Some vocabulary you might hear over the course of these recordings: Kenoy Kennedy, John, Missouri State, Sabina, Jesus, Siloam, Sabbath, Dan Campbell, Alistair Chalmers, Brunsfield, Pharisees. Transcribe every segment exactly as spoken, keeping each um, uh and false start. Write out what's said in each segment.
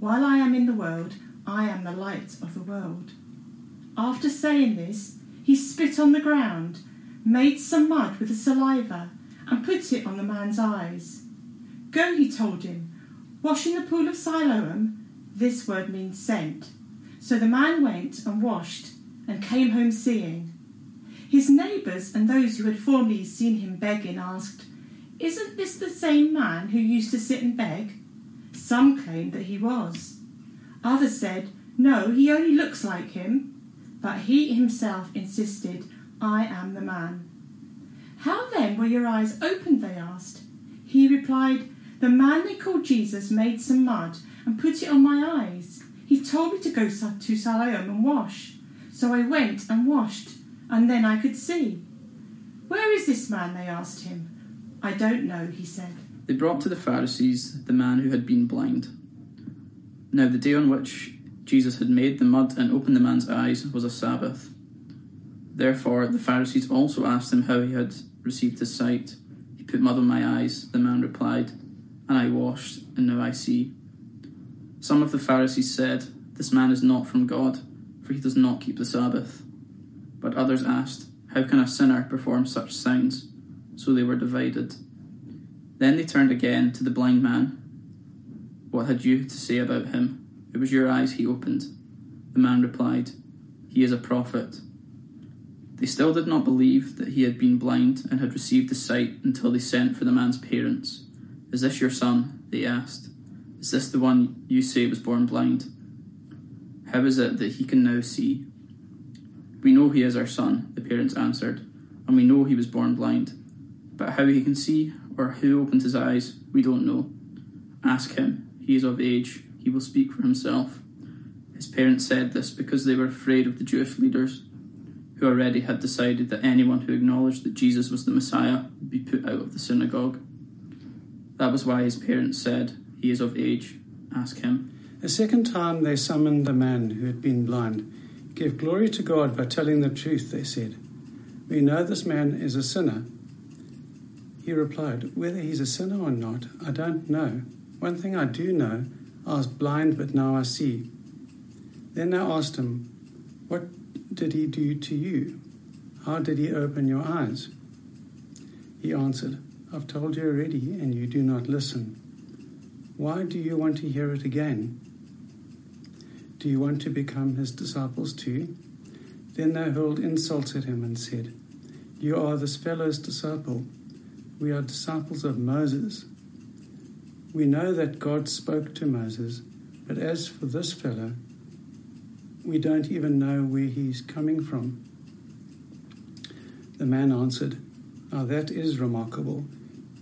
While I am in the world, I am the light of the world." After saying this, he spit on the ground, made some mud with the saliva, and put it on the man's eyes. "Go," he told him, "wash in the pool of Siloam." This word means sent. So the man went and washed and came home seeing. His neighbours and those who had formerly seen him begging asked, "Isn't this the same man who used to sit and beg?" Some claimed that he was. Others said, "No, he only looks like him." But he himself insisted, "I am the man." "How then were your eyes opened?" they asked. He replied, "The man they called Jesus made some mud and put it on my eyes. He told me to go to Siloam and wash. So I went and washed, and then I could see." "Where is this man?" they asked him. "I don't know," he said. They brought to the Pharisees the man who had been blind. Now the day on which Jesus had made the mud and opened the man's eyes was a Sabbath. Therefore the Pharisees also asked him how he had received his sight. "He put mud on my eyes," the man replied, "and I washed, and now I see." Some of the Pharisees said, "This man is not from God, for he does not keep the Sabbath." But others asked, "How can a sinner perform such signs?" So they were divided. Then they turned again to the blind man. "What had you to say about him? It was your eyes he opened." The man replied, "He is a prophet." They still did not believe that he had been blind and had received the sight until they sent for the man's parents. "Is this your son?" they asked. "Is this the one you say was born blind? How is it that he can now see?" "We know he is our son," the parents answered, "and we know he was born blind. But how he can see, or who opened his eyes, we don't know. Ask him. He is of age. He will speak for himself." His parents said this because they were afraid of the Jewish leaders, who already had decided that anyone who acknowledged that Jesus was the Messiah would be put out of the synagogue. That was why his parents said, "He is of age. Ask him." A second time they summoned a man who had been blind. "Give glory to God by telling the truth," they said. "We know this man is a sinner." He replied, "Whether he's a sinner or not, I don't know. One thing I do know, I was blind, but now I see." Then they asked him, "What did he do to you? How did he open your eyes?" He answered, "I've told you already, and you do not listen. Why do you want to hear it again? Do you want to become his disciples too?" Then they hurled insults at him and said, "You are this fellow's disciple. We are disciples of Moses. We know that God spoke to Moses, but as for this fellow, we don't even know where he's coming from." The man answered, "Now that is remarkable.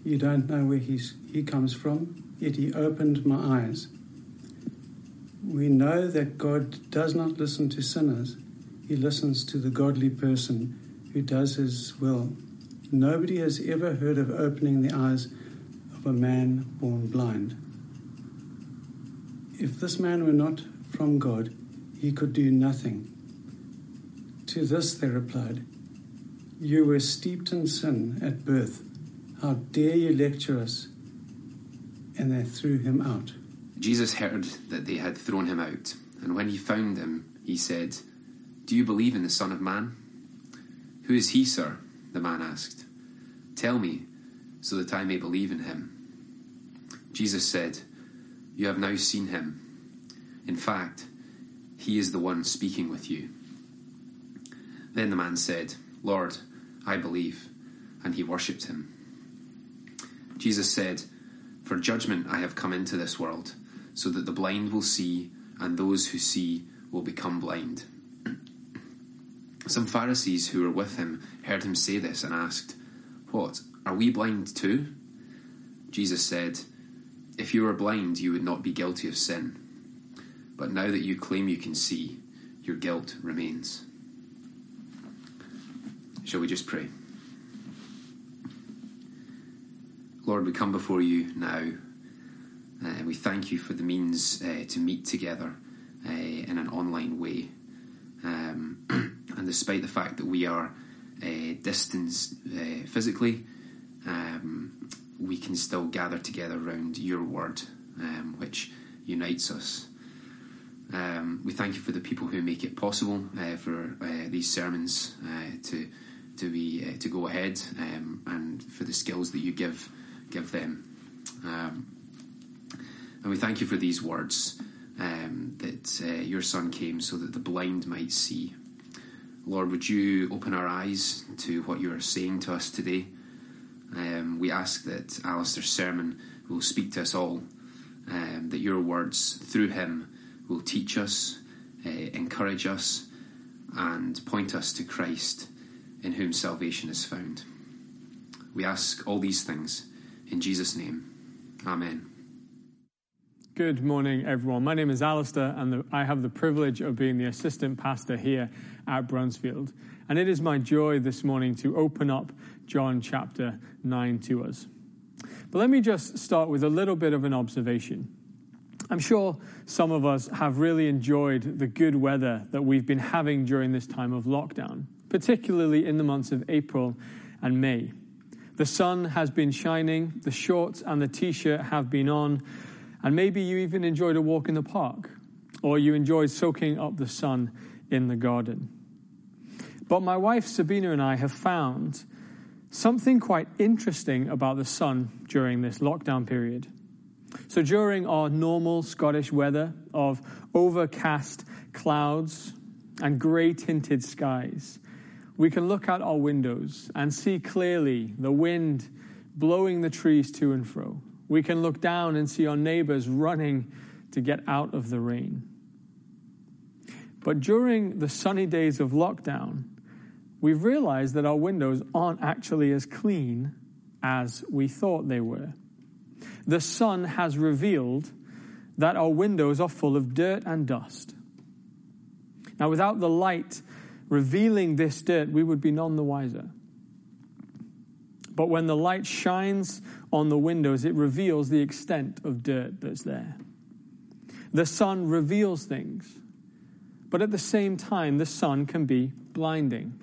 You don't know where he's, he comes from, yet he opened my eyes. We know that God does not listen to sinners. He listens to the godly person who does his will. Nobody has ever heard of opening the eyes of a man born blind. If this man were not from God, he could do nothing." To this they replied, "You were steeped in sin at birth. How dare you lecture us?" And they threw him out. Jesus heard that they had thrown him out, and when he found him, he said, "Do you believe in the Son of Man?" "Who is he, sir?" the man asked. "Tell me, so that I may believe in him." Jesus said, "You have now seen him. In fact, he is the one speaking with you." Then the man said, "Lord, I believe," and he worshipped him. Jesus said, "For judgment I have come into this world, so that the blind will see, and those who see will become blind." Some Pharisees who were with him heard him say this and asked, "What, are we blind too?" Jesus said, "If you were blind, you would not be guilty of sin." but now that you claim you can see, your guilt remains. Shall we just pray? Lord, we come before you now, and we thank you for the means uh, to meet together uh, in an online way. Um, and despite the fact that we are uh, distanced uh, physically, um, we can still gather together around your word, um, which unites us. Um, we thank you for the people who make it possible uh, for uh, these sermons uh, to to be uh, to go ahead, um, and for the skills that you give give them. Um, and we thank you for these words, um, that uh, your Son came so that the blind might see. Lord, would you open our eyes to what you are saying to us today? Um, we ask that Alistair's sermon will speak to us all, um, that your words through him will teach us, uh, encourage us, and point us to Christ, in whom salvation is found. We ask all these things in Jesus' name. Amen. Good morning, everyone. My name is Alistair, and the, I have the privilege of being the assistant pastor here at Brunsfield. And it is my joy this morning to open up John chapter nine to us. But let me just start with a little bit of an observation. I'm sure some of us have really enjoyed the good weather that we've been having during this time of lockdown, particularly in the months of April and May. The sun has been shining, the shorts and the t-shirt have been on, and maybe you even enjoyed a walk in the park, or you enjoyed soaking up the sun in the garden. But my wife Sabina and I have found something quite interesting about the sun during this lockdown period. So during our normal Scottish weather of overcast clouds and grey tinted skies, we can look out our windows and see clearly the wind blowing the trees to and fro. We can look down and see our neighbours running to get out of the rain. But during the sunny days of lockdown, we've realised that our windows aren't actually as clean as we thought they were. The sun has revealed that our windows are full of dirt and dust. Now, without the light revealing this dirt, we would be none the wiser. But when the light shines on the windows, it reveals the extent of dirt that's there. The sun reveals things, but at the same time, the sun can be blinding.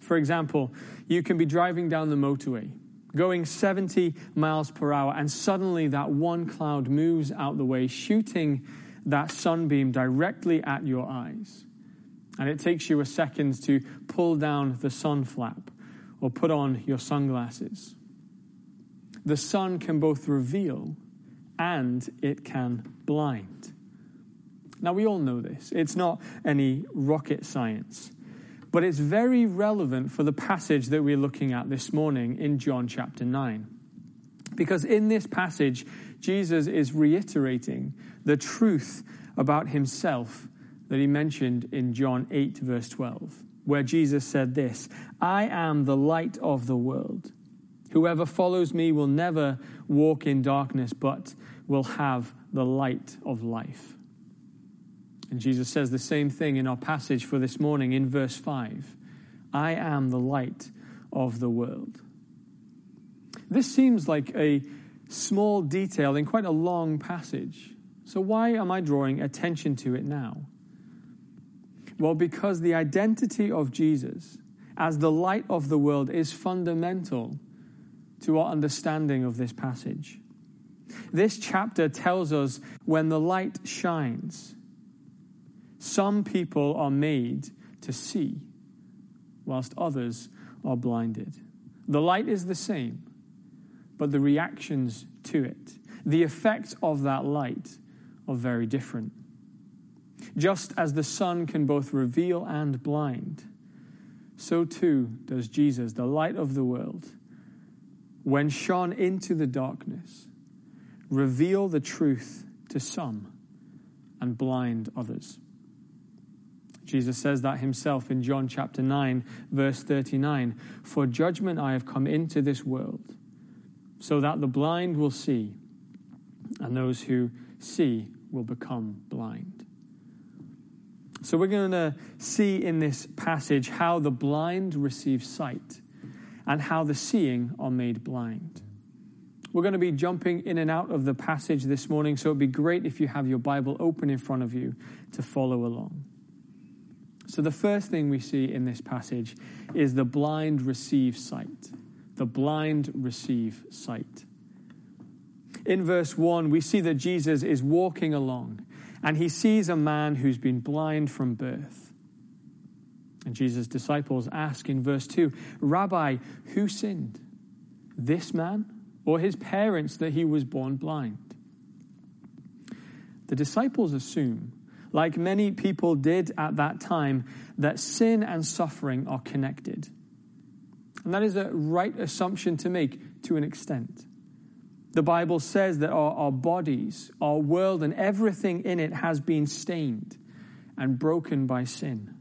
For example, you can be driving down the motorway, going seventy miles per hour, and suddenly that one cloud moves out the way, shooting that sunbeam directly at your eyes. And it takes you a second to pull down the sun flap or put on your sunglasses. The sun can both reveal and it can blind. Now, we all know this. It's not any rocket science. But it's very relevant for the passage that we're looking at this morning in John chapter nine. Because in this passage, Jesus is reiterating the truth about himself that he mentioned in John eight, verse twelve, where Jesus said this, "I am the light of the world. Whoever follows me will never walk in darkness, but will have the light of life." And Jesus says the same thing in our passage for this morning in verse five. "I am the light of the world." This seems like a small detail in quite a long passage. So why am I drawing attention to it now? Well, because the identity of Jesus as the light of the world is fundamental to our understanding of this passage. This chapter tells us when the light shines, some people are made to see, whilst others are blinded. The light is the same, but the reactions to it, the effects of that light, are very different. Just as the sun can both reveal and blind, so too does Jesus, the light of the world, when shone into the darkness, reveal the truth to some and blind others. Jesus says that himself in John chapter nine, verse thirty-nine. "For judgment I have come into this world, so that the blind will see, and those who see will become blind." So we're going to see in this passage how the blind receive sight and how the seeing are made blind. We're going to be jumping in and out of the passage this morning, so it'd be great if you have your Bible open in front of you to follow along. So the first thing we see in this passage is the blind receive sight. The blind receive sight. In verse one, we see that Jesus is walking along and he sees a man who's been blind from birth. And Jesus' disciples ask in verse two, "Rabbi, who sinned, this man or his parents, that he was born blind?" The disciples assume, like many people did at that time, that sin and suffering are connected. And that is a right assumption to make to an extent. The Bible says that our, our bodies, our world, and everything in it has been stained and broken by sin.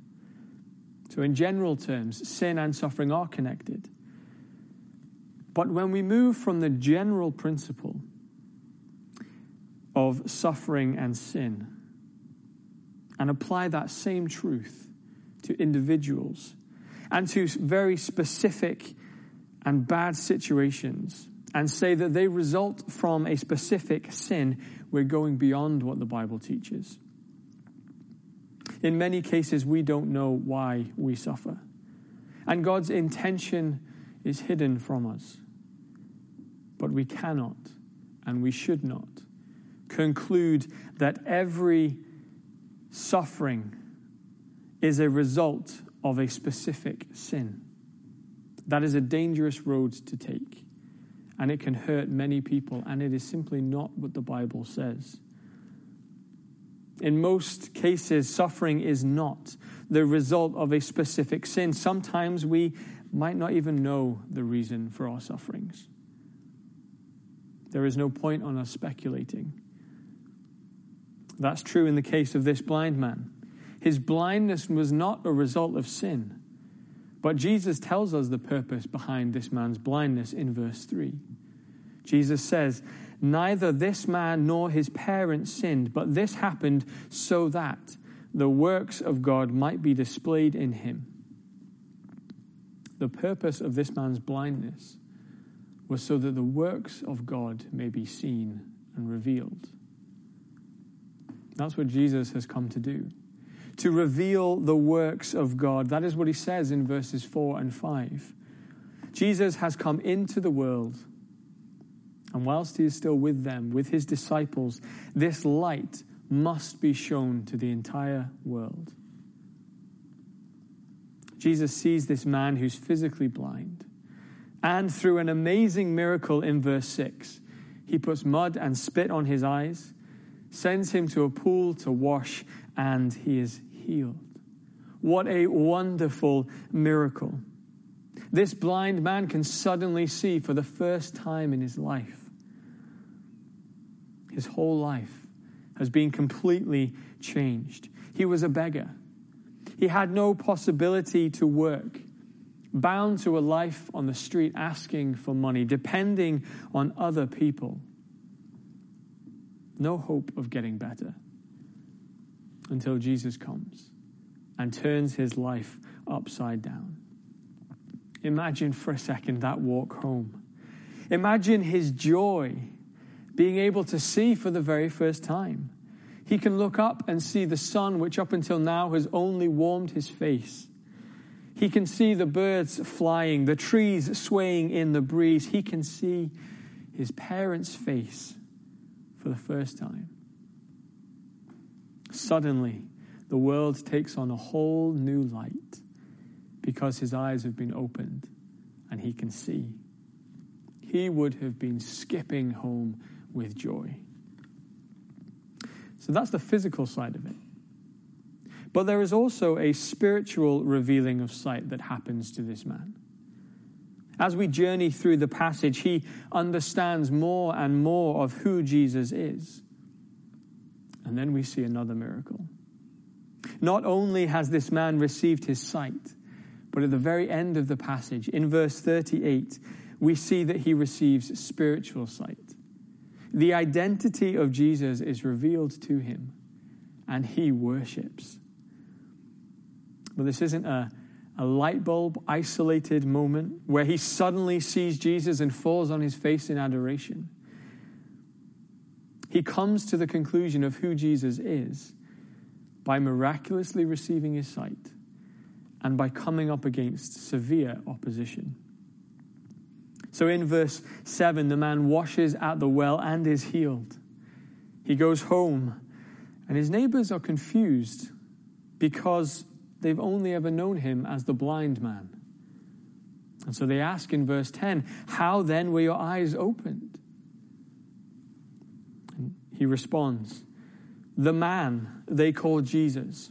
So in general terms, sin and suffering are connected. But when we move from the general principle of suffering and sin and apply that same truth to individuals and to very specific and bad situations, and say that they result from a specific sin, we're going beyond what the Bible teaches. In many cases, we don't know why we suffer, and God's intention is hidden from us. But we cannot, and we should not, conclude that every suffering is a result of a specific sin. That is a dangerous road to take, and it can hurt many people, and it is simply not what the Bible says. In most cases, suffering is not the result of a specific sin. Sometimes we might not even know the reason for our sufferings. There is no point on us speculating. That's true in the case of this blind man. His blindness was not a result of sin. But Jesus tells us the purpose behind this man's blindness in verse three. Jesus says, "Neither this man nor his parents sinned, but this happened so that the works of God might be displayed in him." The purpose of this man's blindness was so that the works of God may be seen and revealed. That's what Jesus has come to do. To reveal the works of God. That is what he says in verses four and five. Jesus has come into the world, and whilst he is still with them, with his disciples, this light must be shown to the entire world. Jesus sees this man who's physically blind, and through an amazing miracle in verse six, he puts mud and spit on his eyes, sends him to a pool to wash, and he is healed. What a wonderful miracle. This blind man can suddenly see for the first time in his life. His whole life has been completely changed. He was a beggar. He had no possibility to work, bound to a life on the street asking for money, depending on other people. No hope of getting better until Jesus comes and turns his life upside down. Imagine for a second that walk home. Imagine his joy being able to see for the very first time. He can look up and see the sun, which up until now has only warmed his face. He can see the birds flying, the trees swaying in the breeze. He can see his parents' face for the first time. Suddenly, the world takes on a whole new light because his eyes have been opened and he can see. He would have been skipping home with joy. So that's the physical side of it. But there is also a spiritual revealing of sight that happens to this man. As we journey through the passage, he understands more and more of who Jesus is. And then we see another miracle. Not only has this man received his sight, but at the very end of the passage, in verse thirty-eight, we see that he receives spiritual sight. The identity of Jesus is revealed to him, and he worships. Well, this isn't a, a light bulb isolated moment where he suddenly sees Jesus and falls on his face in adoration. He comes to the conclusion of who Jesus is by miraculously receiving his sight and by coming up against severe opposition. So in verse seven, the man washes at the well and is healed. He goes home, and his neighbors are confused because they've only ever known him as the blind man. And so they ask in verse ten, "How then were your eyes opened?" And he responds, "The man they call Jesus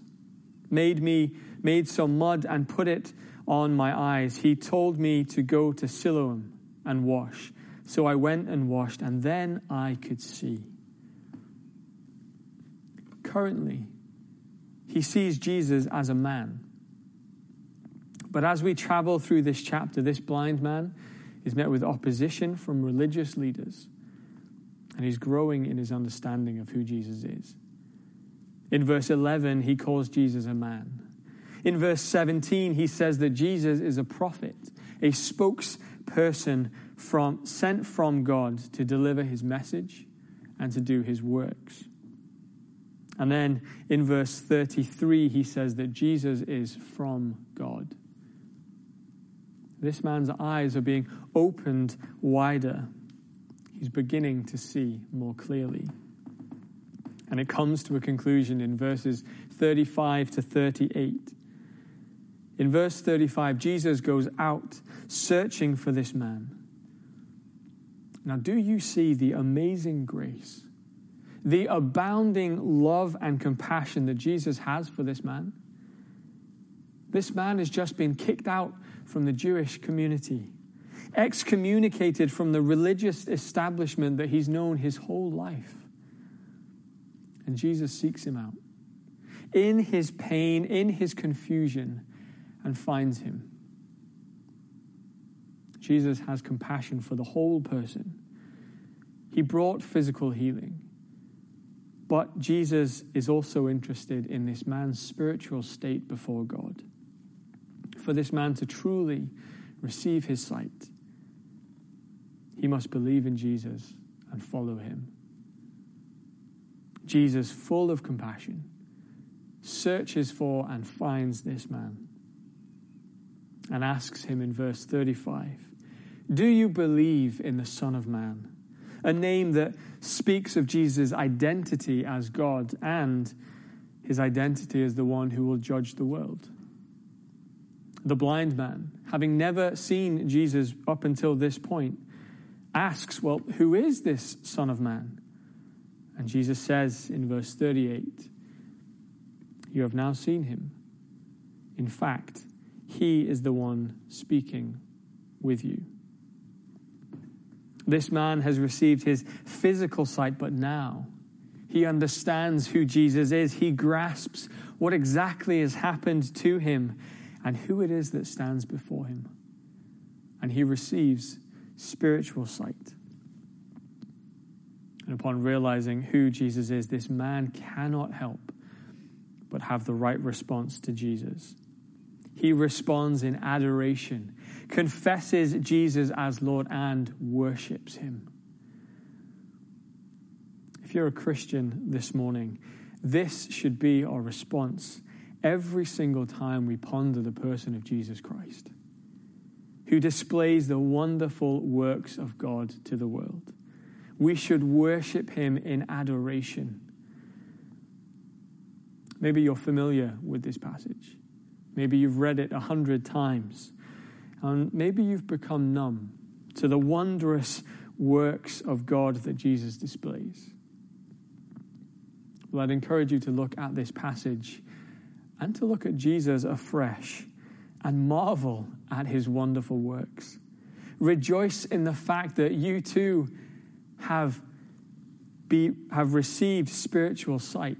made me made some mud and put it on my eyes. He told me to go to Siloam and wash. So I went and washed, and then I could see." Currently, he sees Jesus as a man. But as we travel through this chapter, this blind man is met with opposition from religious leaders, and he's growing in his understanding of who Jesus is. In verse eleven, he calls Jesus a man. In verse seventeen, he says that Jesus is a prophet, a spokesperson from, sent from God to deliver his message and to do his works. And then in verse thirty-three, he says that Jesus is from God. This man's eyes are being opened wider. He's beginning to see more clearly. And it comes to a conclusion in verses thirty-five to thirty-eight. In verse thirty-five, Jesus goes out searching for this man. Now, do you see the amazing grace, the abounding love and compassion that Jesus has for this man? This man has just been kicked out from the Jewish community, excommunicated from the religious establishment that he's known his whole life. And Jesus seeks him out in his pain, in his confusion, and finds him. Jesus has compassion for the whole person. He brought physical healing, but Jesus is also interested in this man's spiritual state before God, for this man to truly receive his sight. He must believe in Jesus and follow him. Jesus, full of compassion, searches for and finds this man, and asks him in verse thirty-five, "Do you believe in the Son of Man?" A name that speaks of Jesus' identity as God and his identity as the one who will judge the world. The blind man, having never seen Jesus up until this point, asks, well, who is this Son of Man? And Jesus says in verse thirty-eight, "You have now seen him. In fact, he is the one speaking with you." This man has received his physical sight, but now he understands who Jesus is. He grasps what exactly has happened to him and who it is that stands before him. And he receives spiritual sight. And upon realizing who Jesus is, this man cannot help but have the right response to Jesus. He responds in adoration, confesses Jesus as Lord, and worships him. If you're a Christian this morning, this should be our response every single time we ponder the person of Jesus Christ, who displays the wonderful works of God to the world. We should worship him in adoration. Maybe you're familiar with this passage. Maybe you've read it a hundred times. And maybe you've become numb to the wondrous works of God that Jesus displays. Well, I'd encourage you to look at this passage and to look at Jesus afresh and marvel at his wonderful works. Rejoice in the fact that you too have, be, have received spiritual sight,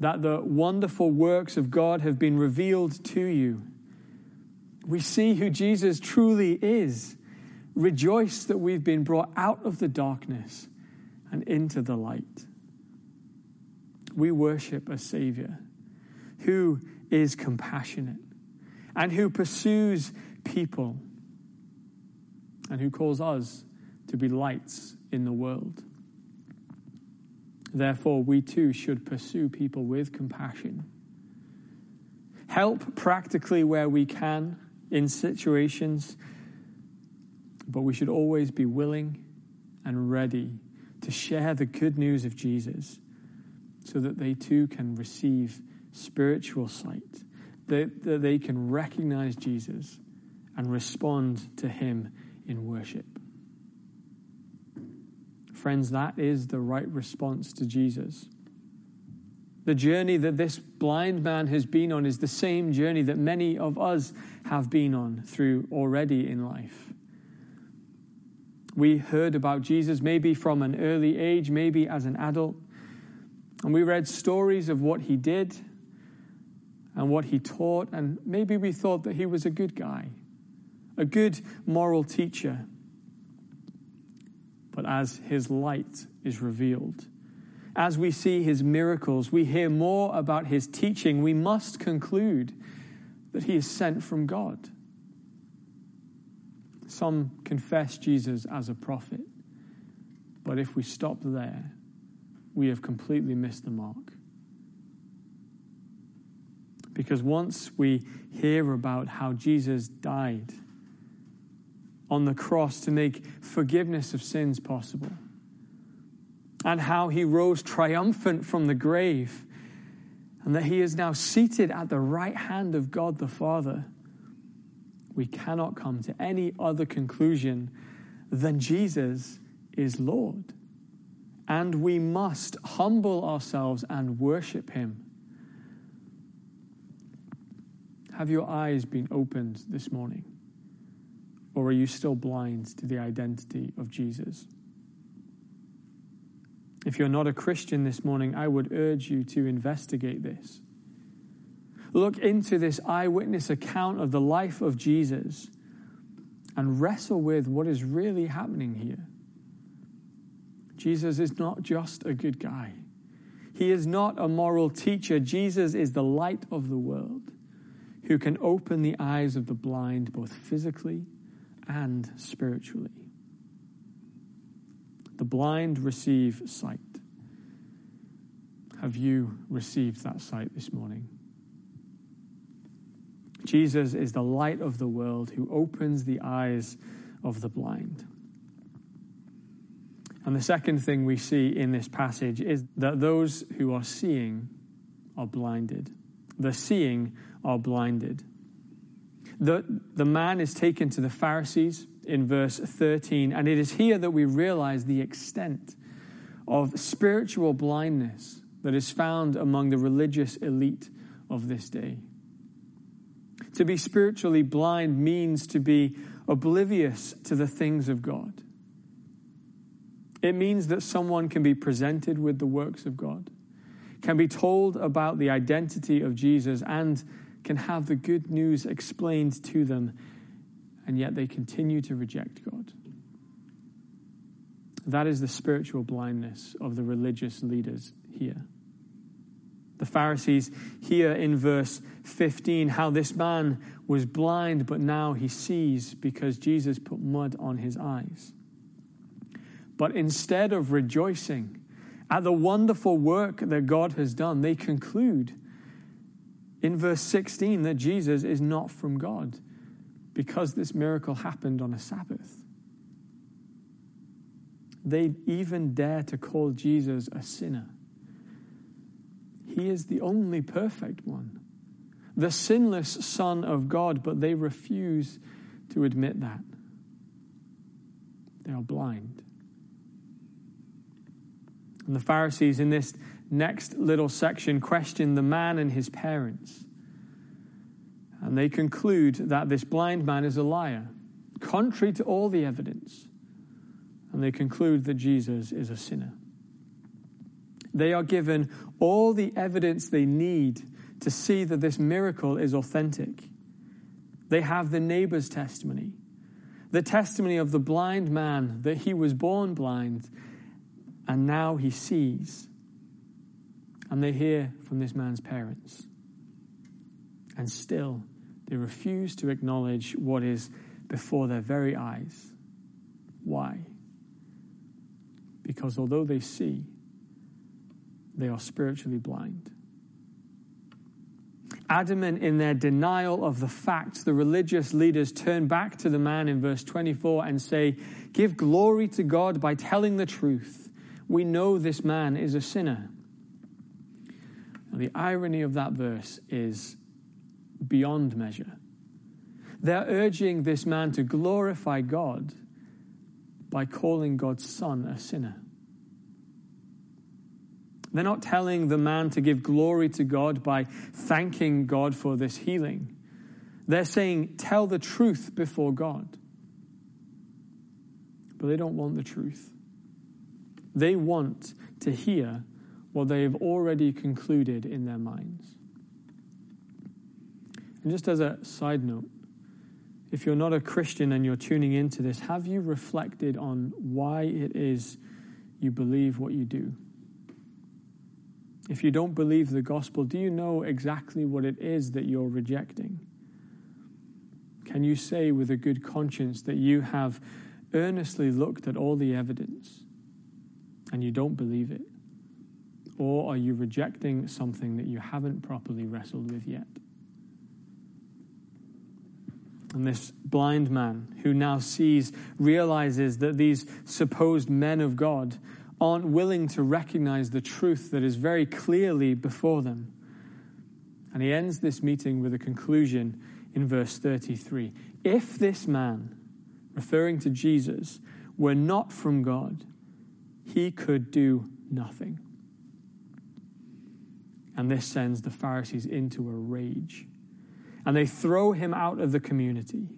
that the wonderful works of God have been revealed to you. We see who Jesus truly is. Rejoice that we've been brought out of the darkness and into the light. We worship a Savior who is compassionate and who pursues people and who calls us to be lights in the world. Therefore, we too should pursue people with compassion. Help practically where we can in situations, but we should always be willing and ready to share the good news of Jesus so that they too can receive spiritual sight, that, that they can recognize Jesus and respond to him in worship. Friends, that is the right response to Jesus. The journey that this blind man has been on is the same journey that many of us have been on through already in life. We heard about Jesus maybe from an early age, maybe as an adult, and we read stories of what he did and what he taught, and maybe we thought that he was a good guy, a good moral teacher. But as his light is revealed, as we see his miracles, we hear more about his teaching, we must conclude that he is sent from God. Some confess Jesus as a prophet, but if we stop there, we have completely missed the mark. Because once we hear about how Jesus died on the cross to make forgiveness of sins possible, and how he rose triumphant from the grave, and that he is now seated at the right hand of God the Father, we cannot come to any other conclusion than Jesus is Lord. And we must humble ourselves and worship him. Have your eyes been opened this morning? Or are you still blind to the identity of Jesus? If you're not a Christian this morning, I would urge you to investigate this. Look into this eyewitness account of the life of Jesus and wrestle with what is really happening here. Jesus is not just a good guy. He is not a moral teacher. Jesus is the light of the world who can open the eyes of the blind both physically and spiritually. The blind receive sight. Have you received that sight this morning? Jesus is the light of the world who opens the eyes of the blind. And the second thing we see in this passage is that those who are seeing are blinded. The seeing are blinded. The, the man is taken to the Pharisees in verse thirteen, and it is here that we realize the extent of spiritual blindness that is found among the religious elite of this day. To be spiritually blind means to be oblivious to the things of God. It means that someone can be presented with the works of God, can be told about the identity of Jesus, and can have the good news explained to them, and yet they continue to reject God. That is the spiritual blindness of the religious leaders here. The Pharisees hear in verse fifteen how this man was blind, but now he sees because Jesus put mud on his eyes. But instead of rejoicing at the wonderful work that God has done, they conclude in verse sixteen that Jesus is not from God because this miracle happened on a Sabbath. They even dare to call Jesus a sinner. He is the only perfect one, the sinless Son of God, but they refuse to admit that. They are blind. And the Pharisees in this next little section question the man and his parents. And they conclude that this blind man is a liar, contrary to all the evidence. And they conclude that Jesus is a sinner. They are given all the evidence they need to see that this miracle is authentic. They have the neighbor's testimony, the testimony of the blind man that he was born blind and now he sees. And they hear from this man's parents, and still they refuse to acknowledge what is before their very eyes. Why? Because although they see, they are spiritually blind. Adamant in their denial of the fact, the religious leaders turn back to the man in verse twenty-four and say, "Give glory to God by telling the truth. We know this man is a sinner." Now, the irony of that verse is beyond measure. They're urging this man to glorify God by calling God's son a sinner. They're not telling the man to give glory to God by thanking God for this healing. They're saying, tell the truth before God. But they don't want the truth. They want to hear what they have already concluded in their minds. And just as a side note, if you're not a Christian and you're tuning into this, have you reflected on why it is you believe what you do? If you don't believe the gospel, do you know exactly what it is that you're rejecting? Can you say with a good conscience that you have earnestly looked at all the evidence and you don't believe it? Or are you rejecting something that you haven't properly wrestled with yet? And this blind man who now sees realizes that these supposed men of God aren't willing to recognize the truth that is very clearly before them. And he ends this meeting with a conclusion in verse thirty-three. If this man, referring to Jesus, were not from God, he could do nothing. And this sends the Pharisees into a rage. And they throw him out of the community.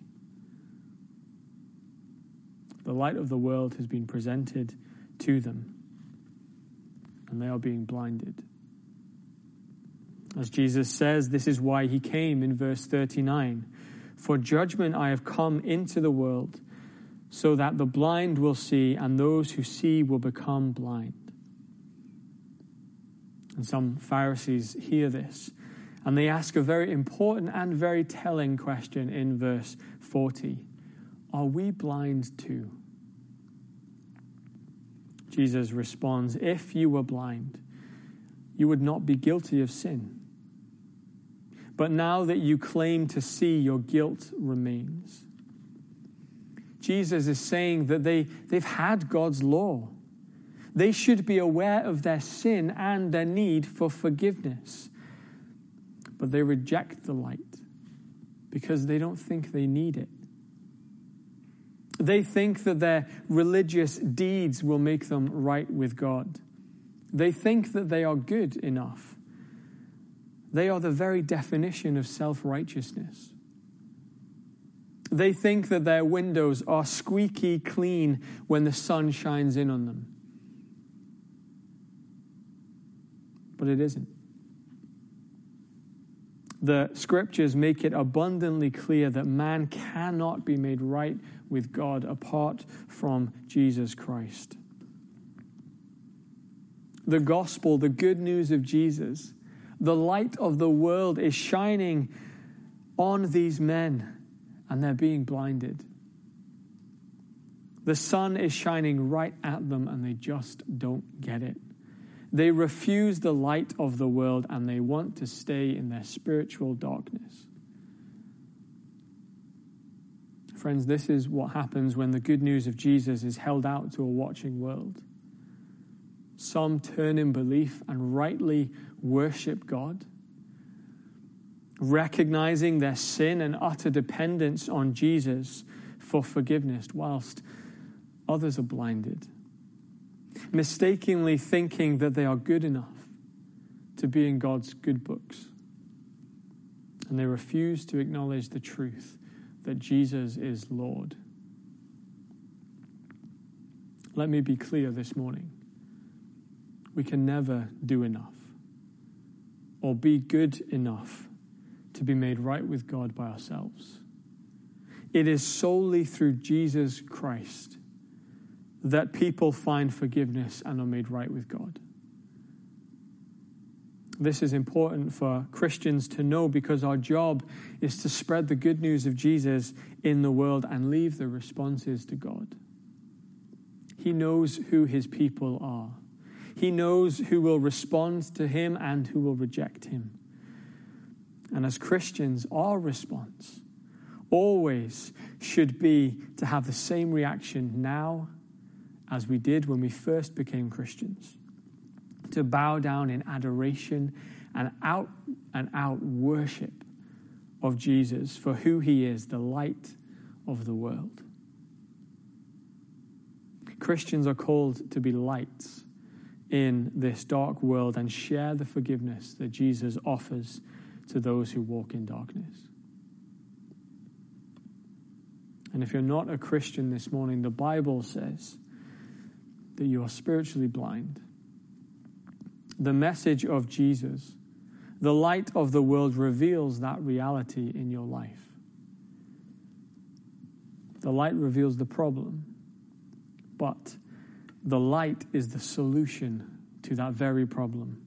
The light of the world has been presented to them, and they are being blinded. As Jesus says, this is why he came in verse thirty-nine. For judgment I have come into the world, so that the blind will see, and those who see will become blind. And some Pharisees hear this, and they ask a very important and very telling question in verse forty. Are we blind too? Jesus responds, if you were blind, you would not be guilty of sin. But now that you claim to see, your guilt remains. Jesus is saying that they, they've had God's law. They should be aware of their sin and their need for forgiveness. But they reject the light because they don't think they need it. They think that their religious deeds will make them right with God. They think that they are good enough. They are the very definition of self-righteousness. They think that their windows are squeaky clean when the sun shines in on them. But it isn't. The scriptures make it abundantly clear that man cannot be made right with God apart from Jesus Christ. The gospel, the good news of Jesus, the light of the world is shining on these men, and they're being blinded. The sun is shining right at them, and they just don't get it. They refuse the light of the world, and they want to stay in their spiritual darkness. Friends, this is what happens when the good news of Jesus is held out to a watching world. Some turn in belief and rightly worship God, recognizing their sin and utter dependence on Jesus for forgiveness, whilst others are blinded, mistakenly thinking that they are good enough to be in God's good books. And they refuse to acknowledge the truth that Jesus is Lord. Let me be clear this morning. We can never do enough or be good enough to be made right with God by ourselves. It is solely through Jesus Christ that people find forgiveness and are made right with God. this is important for Christians to know, because our job is to spread the good news of Jesus in the world and leave the responses to God. He knows who his people are. He knows who will respond to him and who will reject him. And as Christians, our response always should be to have the same reaction now as we did when we first became Christians, to bow down in adoration and out and out worship of Jesus for who he is, the light of the world. Christians are called to be lights in this dark world and share the forgiveness that Jesus offers to those who walk in darkness. And if you're not a Christian this morning, the Bible says that you are spiritually blind. The message of Jesus, the light of the world, reveals that reality in your life. The light reveals the problem, but the light is the solution to that very problem.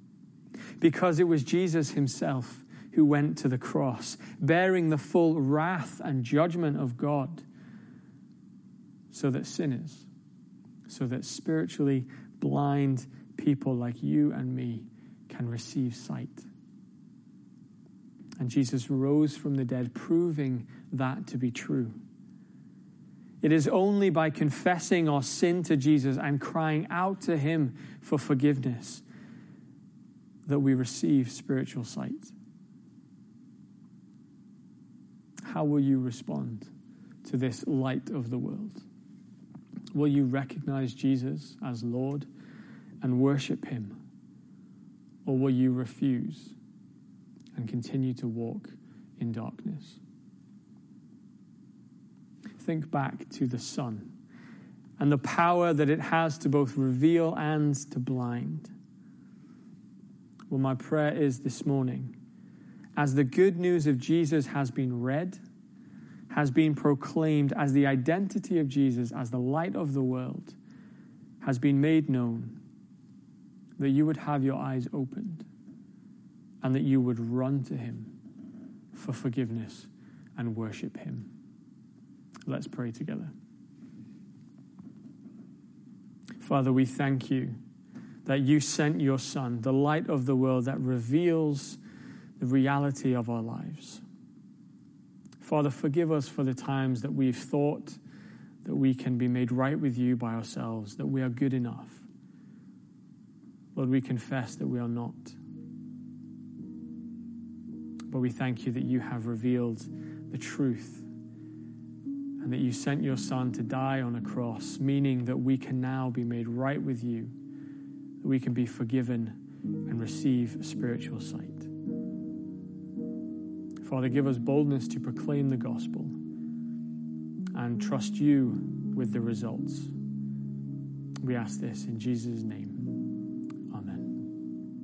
Because it was Jesus himself who went to the cross, bearing the full wrath and judgment of God, so that sinners, so that spiritually blind people like you and me can receive sight. And Jesus rose from the dead, proving that to be true. It is only by confessing our sin to Jesus and crying out to him for forgiveness that we receive spiritual sight. How will you respond to this light of the world? Will you recognize Jesus as Lord and worship him? Or will you refuse and continue to walk in darkness? Think back to the sun and the power that it has to both reveal and to blind. Well, my prayer is this morning, as the good news of Jesus has been read, has been proclaimed, as the identity of Jesus, as the light of the world, has been made known, that you would have your eyes opened and that you would run to him for forgiveness and worship him. Let's pray together. Father, we thank you that you sent your Son, the light of the world that reveals the reality of our lives. Father, forgive us for the times that we've thought that we can be made right with you by ourselves, that we are good enough. Lord, we confess that we are not. But we thank you that you have revealed the truth and that you sent your Son to die on a cross, meaning that we can now be made right with you, that we can be forgiven and receive spiritual sight. Father, give us boldness to proclaim the gospel and trust you with the results. We ask this in Jesus' name.